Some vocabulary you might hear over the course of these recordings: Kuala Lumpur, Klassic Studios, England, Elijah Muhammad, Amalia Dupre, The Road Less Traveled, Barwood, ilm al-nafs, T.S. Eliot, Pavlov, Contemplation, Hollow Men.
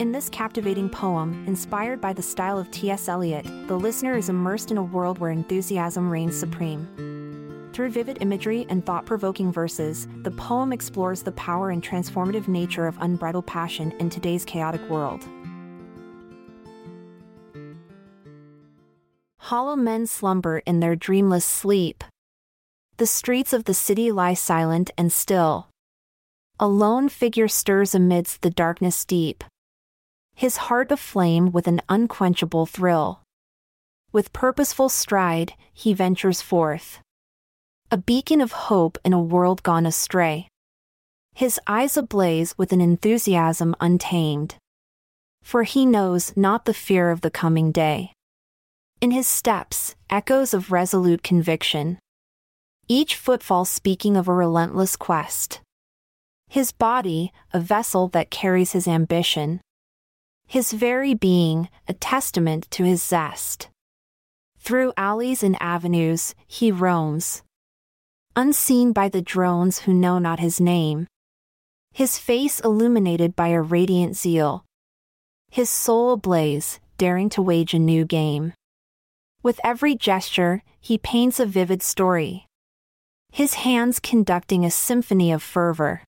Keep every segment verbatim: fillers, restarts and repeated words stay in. In this captivating poem, inspired by the style of T S Eliot, the listener is immersed in a world where enthusiasm reigns supreme. Through vivid imagery and thought-provoking verses, the poem explores the power and transformative nature of unbridled passion in today's chaotic world. Hollow men slumber in their dreamless sleep. The streets of the city lie silent and still. A lone figure stirs amidst the darkness deep, his heart aflame with an unquenchable thrill. With purposeful stride, he ventures forth, a beacon of hope in a world gone astray, his eyes ablaze with an enthusiasm untamed, for he knows not the fear of the coming day. In his steps, echoes of resolute conviction, each footfall speaking of a relentless quest, his body, a vessel that carries his ambition, his very being, a testament to his zest. Through alleys and avenues, he roams, unseen by the drones who know not his name, his face illuminated by a radiant zeal, his soul ablaze, daring to wage a new game. With every gesture, he paints a vivid story, his hands conducting a symphony of fervor,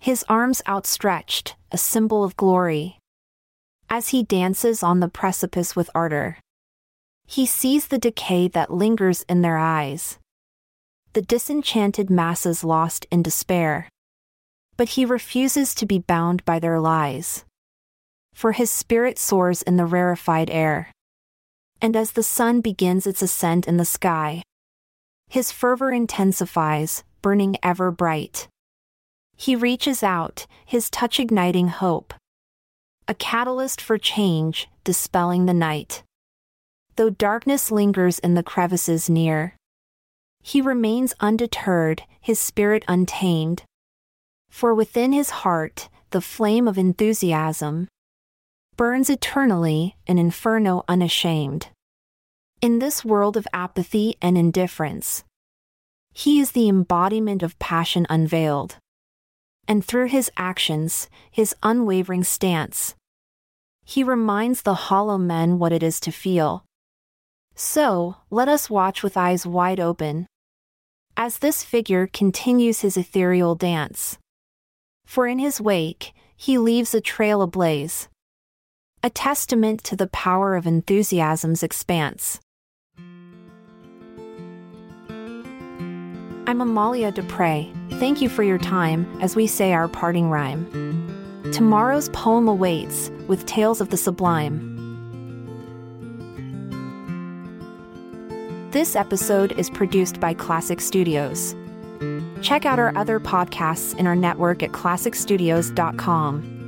his arms outstretched, a symbol of glory. As he dances on the precipice with ardor, he sees the decay that lingers in their eyes, the disenchanted masses lost in despair. But he refuses to be bound by their lies, for his spirit soars in the rarefied air. And as the sun begins its ascent in the sky, his fervor intensifies, burning ever bright. He reaches out, his touch igniting hope, a catalyst for change, dispelling the night. Though darkness lingers in the crevices near, he remains undeterred, his spirit untamed. For within his heart, the flame of enthusiasm burns eternally, an inferno unashamed. In this world of apathy and indifference, he is the embodiment of passion unveiled. And through his actions, his unwavering stance, he reminds the hollow men what it is to feel. So, let us watch with eyes wide open as this figure continues his ethereal dance. For in his wake, he leaves a trail ablaze, a testament to the power of enthusiasm's expanse. I'm Amalia Dupre. Thank you for your time as we say our parting rhyme. Tomorrow's poem awaits with tales of the sublime. This episode is produced by Klassic Studios. Check out our other podcasts in our network at klassic studios dot com.